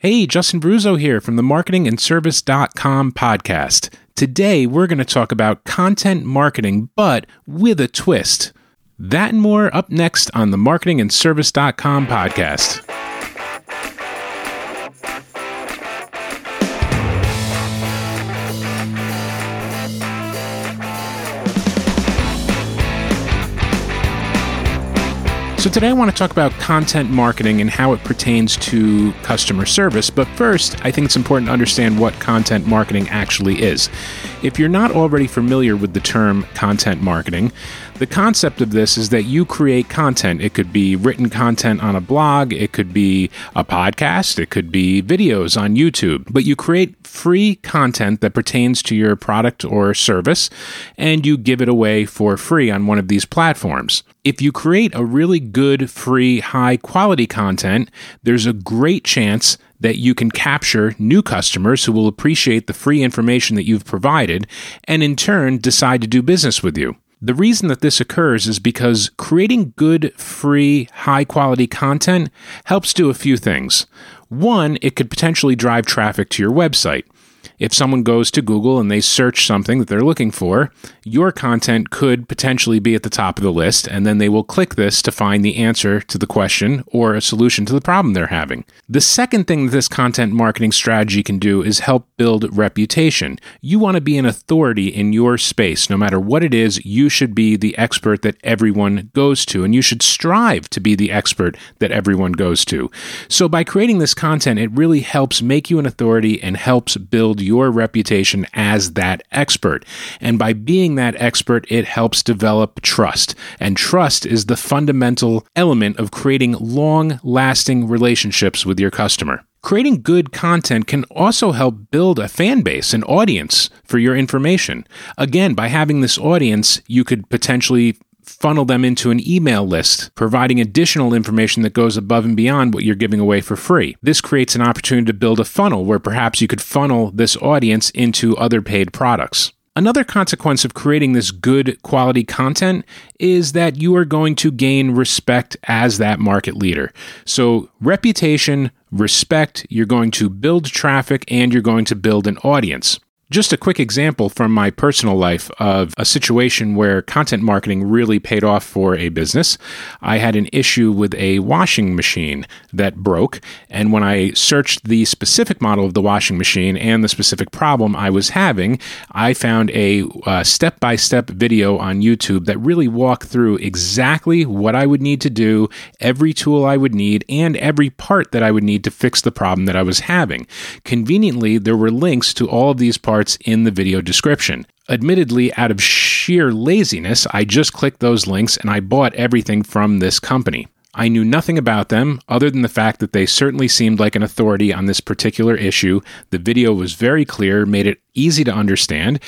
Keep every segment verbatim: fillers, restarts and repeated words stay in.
Hey, Justin Bruzzo here from the marketing and service dot com podcast. Today, we're going to talk about content marketing, but with a twist. That and more up next on the marketing and service dot com podcast. So today I want to talk about content marketing and how it pertains to customer service. But first, I think it's important to understand what content marketing actually is. If you're not already familiar with the term content marketing, the concept of this is that you create content. It could be written content on a blog, it could be a podcast, it could be videos on YouTube, but you create free content that pertains to your product or service, and you give it away for free on one of these platforms. If you create a really good, free, high-quality content, there's a great chance that you can capture new customers who will appreciate the free information that you've provided and in turn decide to do business with you. The reason that this occurs is because creating good, free, high-quality content helps do a few things. One, it could potentially drive traffic to your website. If someone goes to Google and they search something that they're looking for, your content could potentially be at the top of the list, and then they will click this to find the answer to the question or a solution to the problem they're having. The second thing that this content marketing strategy can do is help build reputation. You want to be an authority in your space. No matter what it is, you should be the expert that everyone goes to, and you should strive to be the expert that everyone goes to. So by creating this content, it really helps make you an authority and helps build your your reputation as that expert. And by being that expert, it helps develop trust. And trust is the fundamental element of creating long-lasting relationships with your customer. Creating good content can also help build a fan base, an audience for your information. Again, by having this audience, you could potentially funnel them into an email list, providing additional information that goes above and beyond what you're giving away for free. This creates an opportunity to build a funnel where perhaps you could funnel this audience into other paid products. Another consequence of creating this good quality content is that you are going to gain respect as that market leader. So reputation, respect, you're going to build traffic, and you're going to build an audience. Just a quick example from my personal life of a situation where content marketing really paid off for a business. I had an issue with a washing machine that broke, and when I searched the specific model of the washing machine and the specific problem I was having, I found a uh, step-by-step video on YouTube that really walked through exactly what I would need to do, every tool I would need, and every part that I would need to fix the problem that I was having. Conveniently, there were links to all of these parts in the video description. Admittedly, out of sheer laziness, I just clicked those links and I bought everything from this company. I knew nothing about them other than the fact that they certainly seemed like an authority on this particular issue. The video was very clear, made it easy to understand,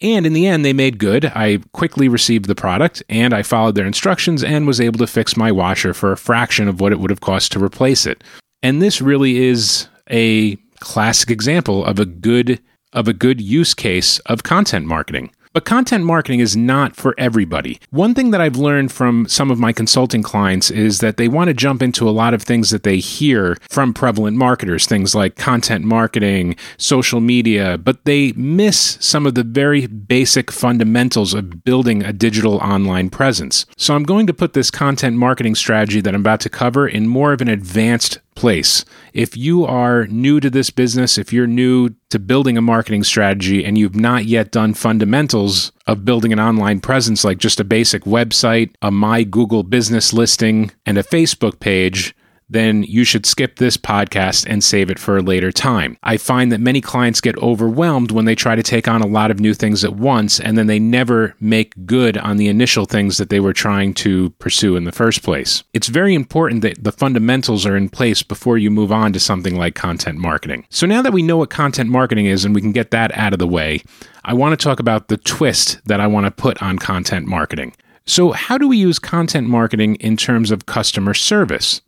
and in the end, they made good. I quickly received the product, and I followed their instructions and was able to fix my washer for a fraction of what it would have cost to replace it. And this really is a classic example of a good of a good use case of content marketing. But content marketing is not for everybody. One thing that I've learned from some of my consulting clients is that they want to jump into a lot of things that they hear from prevalent marketers, things like content marketing, social media, but they miss some of the very basic fundamentals of building a digital online presence. So I'm going to put this content marketing strategy that I'm about to cover in more of an advanced place. If you are new to this business, if you're new to building a marketing strategy and you've not yet done fundamentals of building an online presence like just a basic website, a My Google business listing, and a Facebook page, then you should skip this podcast and save it for a later time. I find that many clients get overwhelmed when they try to take on a lot of new things at once, and then they never make good on the initial things that they were trying to pursue in the first place. It's very important that the fundamentals are in place before you move on to something like content marketing. So now that we know what content marketing is and we can get that out of the way, I want to talk about the twist that I want to put on content marketing. So how do we use content marketing in terms of customer service?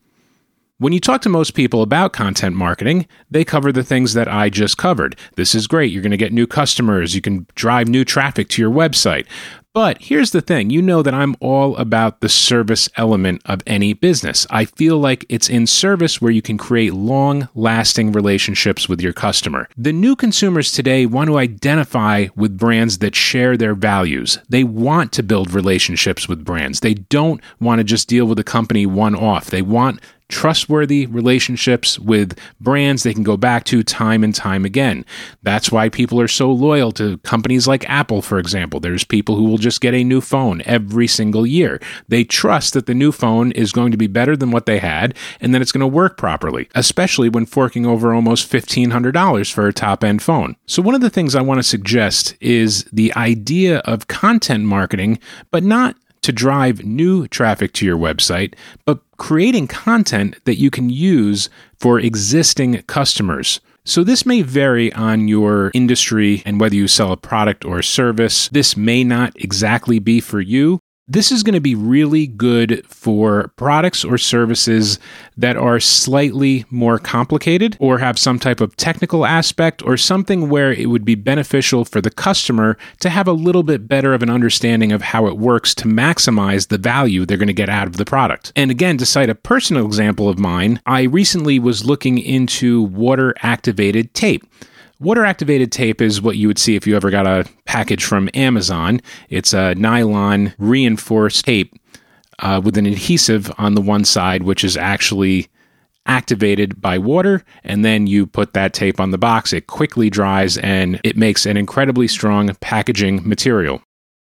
When you talk to most people about content marketing, they cover the things that I just covered. This is great. You're going to get new customers. You can drive new traffic to your website. But here's the thing. You know that I'm all about the service element of any business. I feel like it's in service where you can create long-lasting relationships with your customer. The new consumers today want to identify with brands that share their values. They want to build relationships with brands. They don't want to just deal with a company one-off. They want trustworthy relationships with brands they can go back to time and time again. That's why people are so loyal to companies like Apple, for example. There's people who will just get a new phone every single year. They trust that the new phone is going to be better than what they had and that it's going to work properly, especially when forking over almost fifteen hundred dollars for a top-end phone. So one of the things I want to suggest is the idea of content marketing, but not to drive new traffic to your website, but creating content that you can use for existing customers. So this may vary on your industry and whether you sell a product or a service. This may not exactly be for you. This is going to be really good for products or services that are slightly more complicated or have some type of technical aspect or something where it would be beneficial for the customer to have a little bit better of an understanding of how it works to maximize the value they're going to get out of the product. And again, to cite a personal example of mine, I recently was looking into water-activated tape. Water-activated tape is what you would see if you ever got a package from Amazon. It's a nylon reinforced tape uh, with an adhesive on the one side, which is actually activated by water. And then you put that tape on the box. It quickly dries and it makes an incredibly strong packaging material.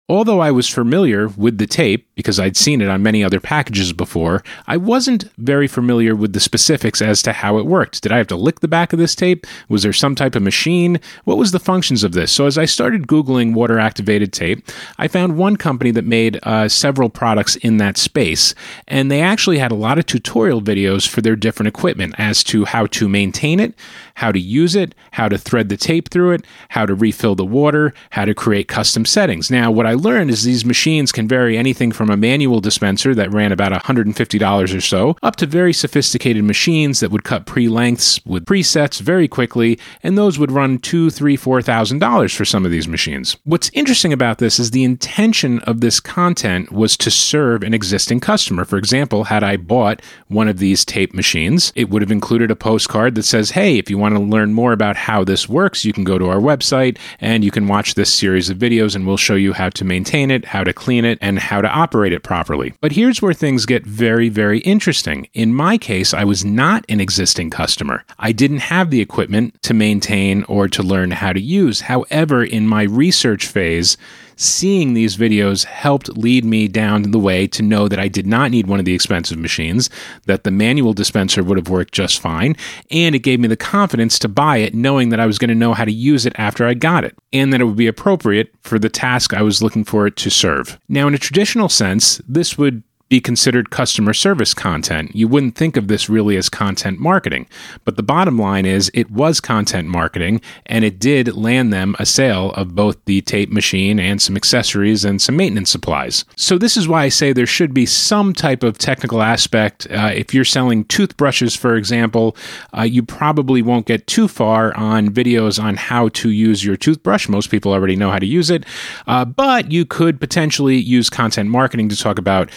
Although I was familiar with the tape, because I'd seen it on many other packages before, I wasn't very familiar with the specifics as to how it worked. Did I have to lick the back of this tape? Was there some type of machine? What was the functions of this? So as I started Googling water-activated tape, I found one company that made uh, several products in that space, and they actually had a lot of tutorial videos for their different equipment as to how to maintain it, how to use it, how to thread the tape through it, how to refill the water, how to create custom settings. Now, what I I learned is these machines can vary anything from a manual dispenser that ran about one hundred fifty dollars or so, up to very sophisticated machines that would cut pre-lengths with presets very quickly, and those would run two, three, four thousand dollars for some of these machines. What's interesting about this is the intention of this content was to serve an existing customer. For example, had I bought one of these tape machines, it would have included a postcard that says, "Hey, if you want to learn more about how this works, you can go to our website and you can watch this series of videos, and we'll show you how to." to maintain it, how to clean it, and how to operate it properly. But here's where things get very, very interesting. In my case, I was not an existing customer. I didn't have the equipment to maintain or to learn how to use. However, in my research phase, seeing these videos helped lead me down the way to know that I did not need one of the expensive machines, that the manual dispenser would have worked just fine, and it gave me the confidence to buy it knowing that I was going to know how to use it after I got it, and that it would be appropriate for the task I was looking for it to serve. Now, in a traditional sense, this would be considered customer service content. You wouldn't think of this really as content marketing, but the bottom line is it was content marketing, and it did land them a sale of both the tape machine and some accessories and some maintenance supplies. So this is why I say there should be some type of technical aspect. Uh, if you're selling toothbrushes, for example, uh, you probably won't get too far on videos on how to use your toothbrush. Most people already know how to use it, uh, but you could potentially use content marketing to talk about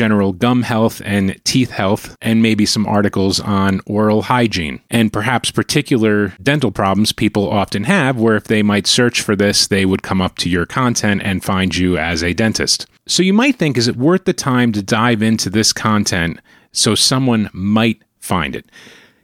general gum health and teeth health, and maybe some articles on oral hygiene, and perhaps particular dental problems people often have, where if they might search for this, they would come up to your content and find you as a dentist. So you might think, is it worth the time to dive into this content so someone might find it?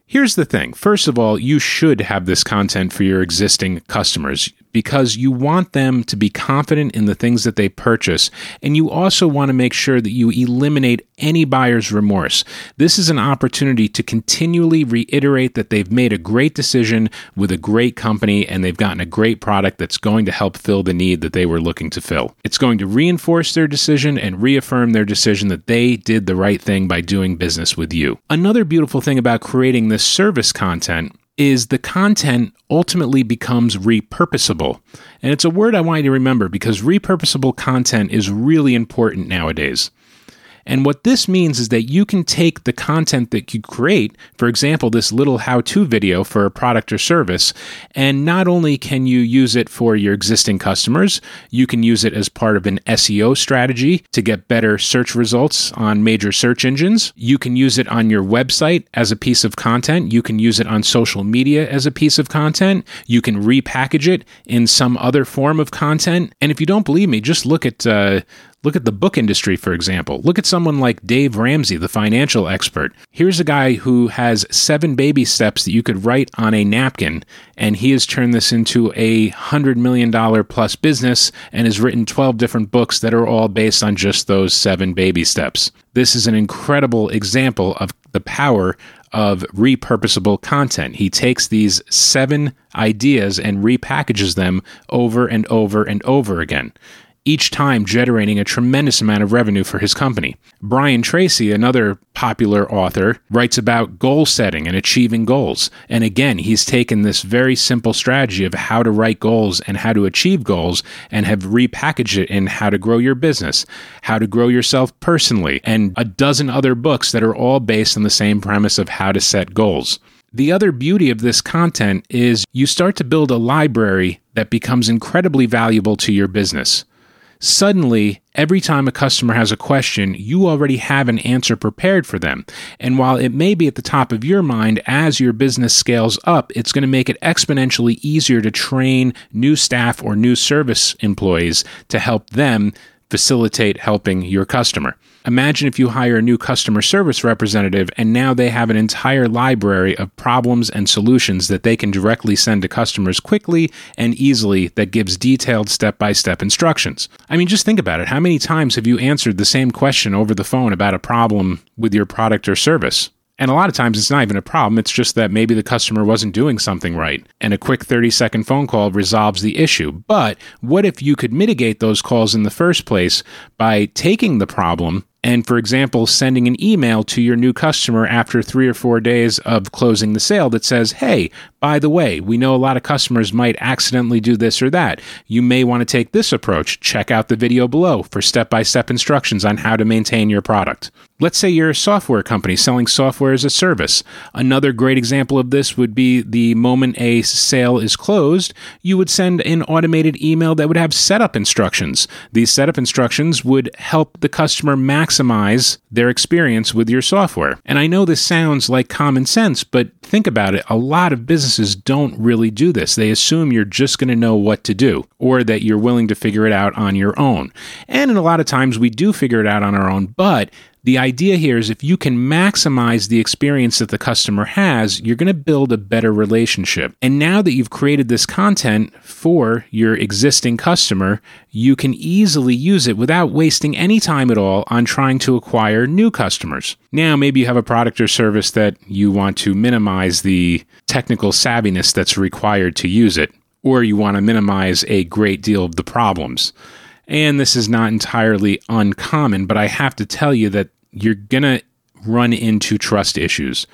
Here's the thing. First of all, you should have this content for your existing customers because you want them to be confident in the things that they purchase. And you also want to make sure that you eliminate any buyer's remorse. This is an opportunity to continually reiterate that they've made a great decision with a great company and they've gotten a great product that's going to help fill the need that they were looking to fill. It's going to reinforce their decision and reaffirm their decision that they did the right thing by doing business with you. Another beautiful thing about creating this service content is the content ultimately becomes repurposable. And it's a word I want you to remember because repurposable content is really important nowadays. And what this means is that you can take the content that you create, for example, this little how-to video for a product or service, and not only can you use it for your existing customers, you can use it as part of an S E O strategy to get better search results on major search engines. You can use it on your website as a piece of content. You can use it on social media as a piece of content. You can repackage it in some other form of content. And if you don't believe me, just look at uh, look at the book industry, for example. Look at someone like Dave Ramsey, the financial expert. Here's a guy who has seven baby steps that you could write on a napkin, and he has turned this into a one hundred million dollars plus business and has written twelve different books that are all based on just those seven baby steps. This is an incredible example of the power of repurposable content. He takes these seven ideas and repackages them over and over and over again, each time generating a tremendous amount of revenue for his company. Brian Tracy, another popular author, writes about goal setting and achieving goals. And again, he's taken this very simple strategy of how to write goals and how to achieve goals and have repackaged it in How to Grow Your Business, How to Grow Yourself Personally, and a dozen other books that are all based on the same premise of how to set goals. The other beauty of this content is you start to build a library that becomes incredibly valuable to your business. Suddenly, every time a customer has a question, you already have an answer prepared for them. And while it may be at the top of your mind, as your business scales up, it's going to make it exponentially easier to train new staff or new service employees to help them facilitate helping your customer. Imagine if you hire a new customer service representative and now they have an entire library of problems and solutions that they can directly send to customers quickly and easily that gives detailed step-by-step instructions. I mean, just think about it. How many times have you answered the same question over the phone about a problem with your product or service? And a lot of times it's not even a problem. It's just that maybe the customer wasn't doing something right. And a quick thirty-second phone call resolves the issue. But what if you could mitigate those calls in the first place by taking the problem and, for example, sending an email to your new customer after three or four days of closing the sale that says, hey, by the way, we know a lot of customers might accidentally do this or that. You may want to take this approach. Check out the video below for step-by-step instructions on how to maintain your product. Let's say you're a software company selling software as a service. Another great example of this would be the moment a sale is closed, you would send an automated email that would have setup instructions. These setup instructions would help the customer maximize their experience with your software. And I know this sounds like common sense, but think about it. A lot of businesses don't really do this. They assume you're just going to know what to do or that you're willing to figure it out on your own. And in a lot of times we do figure it out on our own, but the idea here is if you can maximize the experience that the customer has, you're going to build a better relationship. And now that you've created this content for your existing customer, you can easily use it without wasting any time at all on trying to acquire new customers. Now, maybe you have a product or service that you want to minimize the technical savviness that's required to use it, or you want to minimize a great deal of the problems. And this is not entirely uncommon, but I have to tell you that you're going to run into trust issues.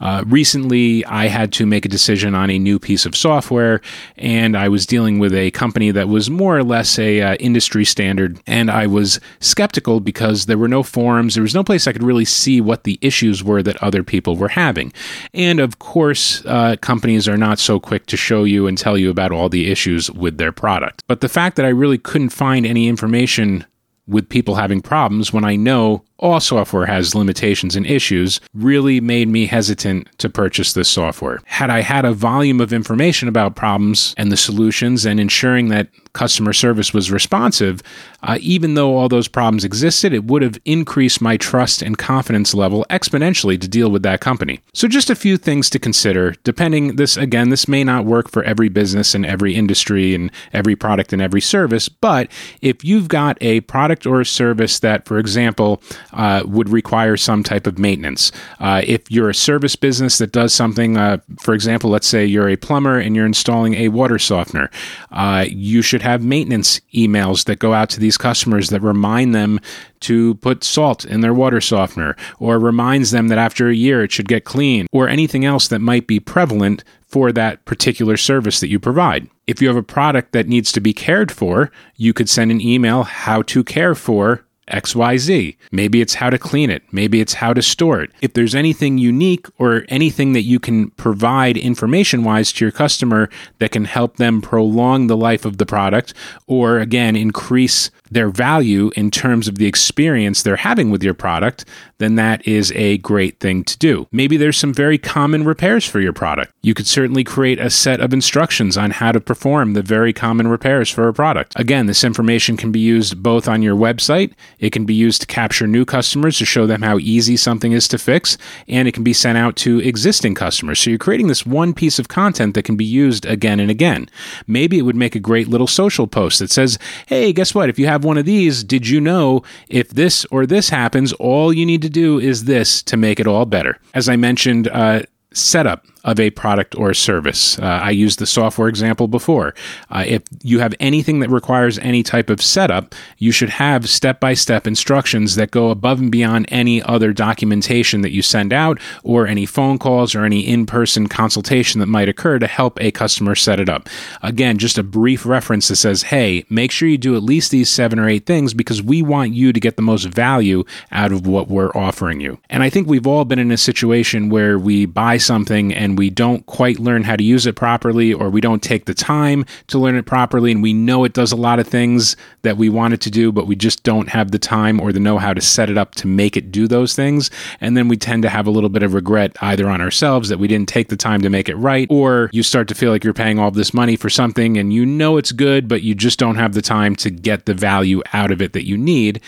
Uh, recently, I had to make a decision on a new piece of software, and I was dealing with a company that was more or less a uh, industry standard, and I was skeptical because there were no forums, there was no place I could really see what the issues were that other people were having. And of course, uh, companies are not so quick to show you and tell you about all the issues with their product. But the fact that I really couldn't find any information with people having problems when I know all software has limitations and issues really made me hesitant to purchase this software. Had I had a volume of information about problems and the solutions and ensuring that customer service was responsive, uh, even though all those problems existed, it would have increased my trust and confidence level exponentially to deal with that company. So just a few things to consider, depending this, again, this may not work for every business and every industry and every product and every service, but if you've got a product or a service that, for example, Uh, would require some type of maintenance. Uh, if you're a service business that does something, uh, for example, let's say you're a plumber and you're installing a water softener, uh, you should have maintenance emails that go out to these customers that remind them to put salt in their water softener, or reminds them that after a year it should get clean, or anything else that might be prevalent for that particular service that you provide. If you have a product that needs to be cared for, you could send an email, how to care for X Y Z. Maybe it's how to clean it. Maybe it's how to store it. If there's anything unique or anything that you can provide information-wise to your customer that can help them prolong the life of the product or, again, increase their value in terms of the experience they're having with your product, then that is a great thing to do. Maybe there's some very common repairs for your product. You could certainly create a set of instructions on how to perform the very common repairs for a product. Again, this information can be used both on your website, it can be used to capture new customers to show them how easy something is to fix, and it can be sent out to existing customers. So you're creating this one piece of content that can be used again and again. Maybe it would make a great little social post that says, hey, guess what? If you have one of these, did you know if this or this happens, all you need to do is this to make it all better? As I mentioned, uh, setup of a product or service. Uh, I used the software example before. Uh, if you have anything that requires any type of setup, you should have step-by-step instructions that go above and beyond any other documentation that you send out or any phone calls or any in-person consultation that might occur to help a customer set it up. Again, just a brief reference that says, hey, make sure you do at least these seven or eight things because we want you to get the most value out of what we're offering you. And I think we've all been in a situation where we buy something and we don't quite learn how to use it properly, or we don't take the time to learn it properly, and we know it does a lot of things that we want it to do, but we just don't have the time or the know-how to set it up to make it do those things. And then we tend to have a little bit of regret either on ourselves that we didn't take the time to make it right, or you start to feel like you're paying all this money for something and you know it's good, but you just don't have the time to get the value out of it that you need.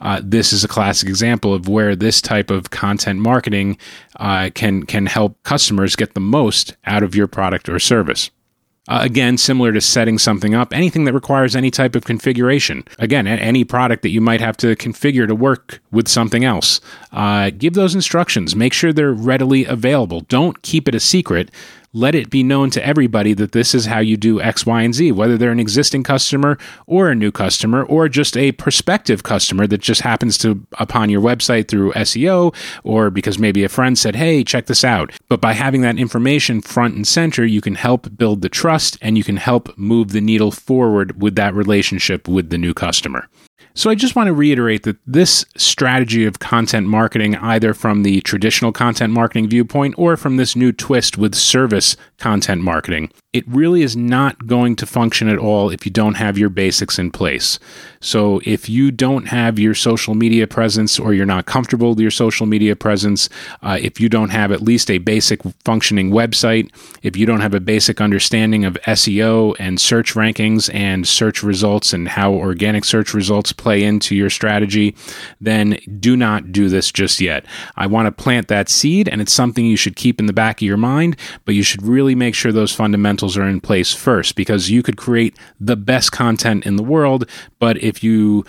Uh, this is a classic example of where this type of content marketing uh, can can help customers get the most out of your product or service. Uh, again, similar to setting something up, anything that requires any type of configuration. Again, any product that you might have to configure to work with something else. Uh, give those instructions. Make sure they're readily available. Don't keep it a secret. Let it be known to everybody that this is how you do X, Y, and Z, whether they're an existing customer or a new customer or just a prospective customer that just happens to upon your website through S E O or because maybe a friend said, hey, check this out. But by having that information front and center, you can help build the trust and you can help move the needle forward with that relationship with the new customer. So I just want to reiterate that this strategy of content marketing, either from the traditional content marketing viewpoint or from this new twist with service content marketing, it really is not going to function at all if you don't have your basics in place. So if you don't have your social media presence or you're not comfortable with your social media presence, uh, if you don't have at least a basic functioning website, if you don't have a basic understanding of S E O and search rankings and search results and how organic search results play play into your strategy, then do not do this just yet. I want to plant that seed, and it's something you should keep in the back of your mind, but you should really make sure those fundamentals are in place first, because you could create the best content in the world, but if you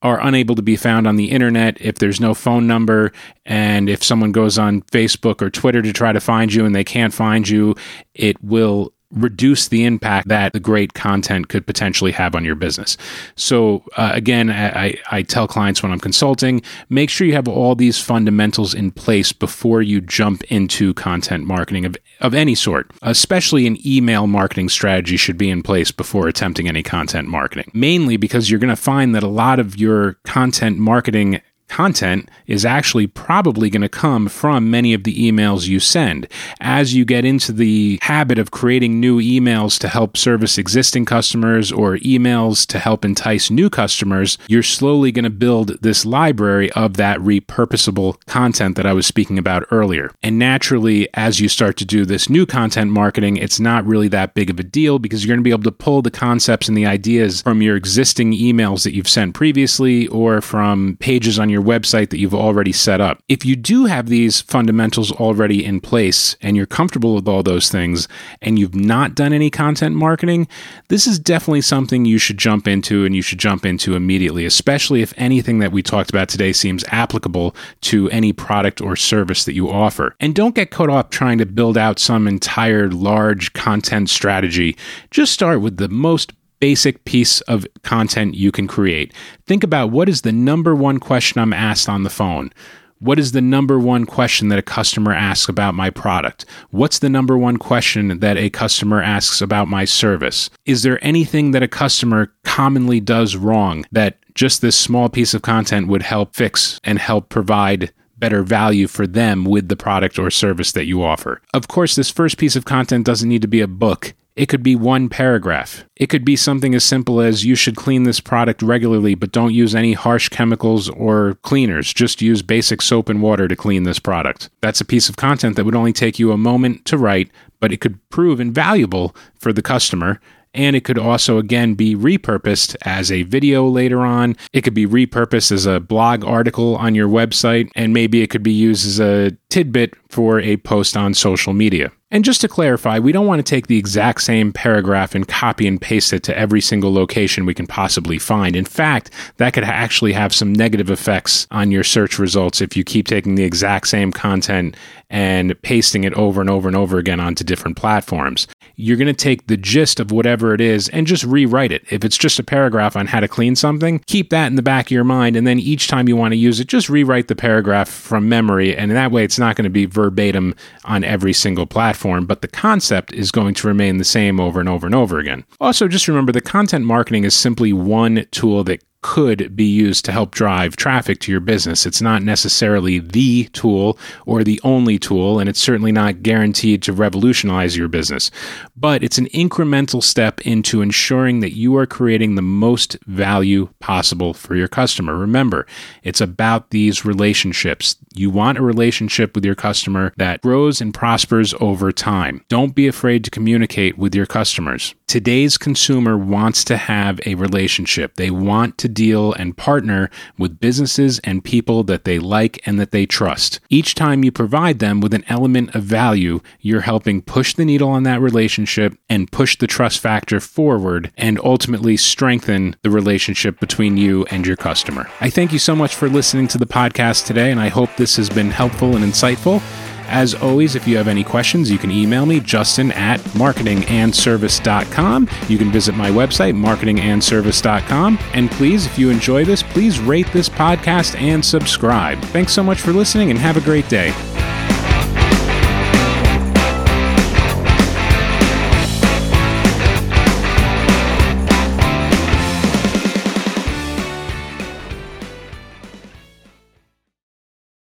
are unable to be found on the internet, if there's no phone number, and if someone goes on Facebook or Twitter to try to find you and they can't find you, it will reduce the impact that the great content could potentially have on your business. So uh, again, I, I tell clients when I'm consulting, make sure you have all these fundamentals in place before you jump into content marketing of, of any sort. Especially an email marketing strategy should be in place before attempting any content marketing. Mainly because you're going to find that a lot of your content marketing content is actually probably going to come from many of the emails you send. As you get into the habit of creating new emails to help service existing customers or emails to help entice new customers, you're slowly going to build this library of that repurposable content that I was speaking about earlier. And naturally, as you start to do this new content marketing, it's not really that big of a deal because you're going to be able to pull the concepts and the ideas from your existing emails that you've sent previously or from pages on your your website that you've already set up. If you do have these fundamentals already in place and you're comfortable with all those things and you've not done any content marketing, this is definitely something you should jump into and you should jump into immediately, especially if anything that we talked about today seems applicable to any product or service that you offer. And don't get caught up trying to build out some entire large content strategy. Just start with the most basic piece of content you can create. Think about what is the number one question I'm asked on the phone. What is the number one question that a customer asks about my product? What's the number one question that a customer asks about my service? Is there anything that a customer commonly does wrong that just this small piece of content would help fix and help provide better value for them with the product or service that you offer? Of course, this first piece of content doesn't need to be a book. It could be one paragraph. It could be something as simple as, you should clean this product regularly, but don't use any harsh chemicals or cleaners. Just use basic soap and water to clean this product. That's a piece of content that would only take you a moment to write, but it could prove invaluable for the customer. And it could also, again, be repurposed as a video later on. It could be repurposed as a blog article on your website, and maybe it could be used as a tidbit for a post on social media. And just to clarify, we don't want to take the exact same paragraph and copy and paste it to every single location we can possibly find. In fact, that could actually have some negative effects on your search results if you keep taking the exact same content and pasting it over and over and over again onto different platforms. You're going to take the gist of whatever it is and just rewrite it. If it's just a paragraph on how to clean something, keep that in the back of your mind, and then each time you want to use it, just rewrite the paragraph from memory, and that way it's not going to be verbatim on every single platform, but the concept is going to remain the same over and over and over again. Also, just remember that content marketing is simply one tool that could be used to help drive traffic to your business. It's not necessarily the tool or the only tool, and it's certainly not guaranteed to revolutionize your business. But it's an incremental step into ensuring that you are creating the most value possible for your customer. Remember, it's about these relationships. You want a relationship with your customer that grows and prospers over time. Don't be afraid to communicate with your customers. Today's consumer wants to have a relationship. They want to deal and partner with businesses and people that they like and that they trust. Each time you provide them with an element of value, you're helping push the needle on that relationship and push the trust factor forward and ultimately strengthen the relationship between you and your customer. I thank you so much for listening to the podcast today, and I hope this has been helpful and insightful. As always, if you have any questions, you can email me, Justin at marketing and service dot com. You can visit my website, marketing and service dot com. And please, if you enjoy this, please rate this podcast and subscribe. Thanks so much for listening, and have a great day.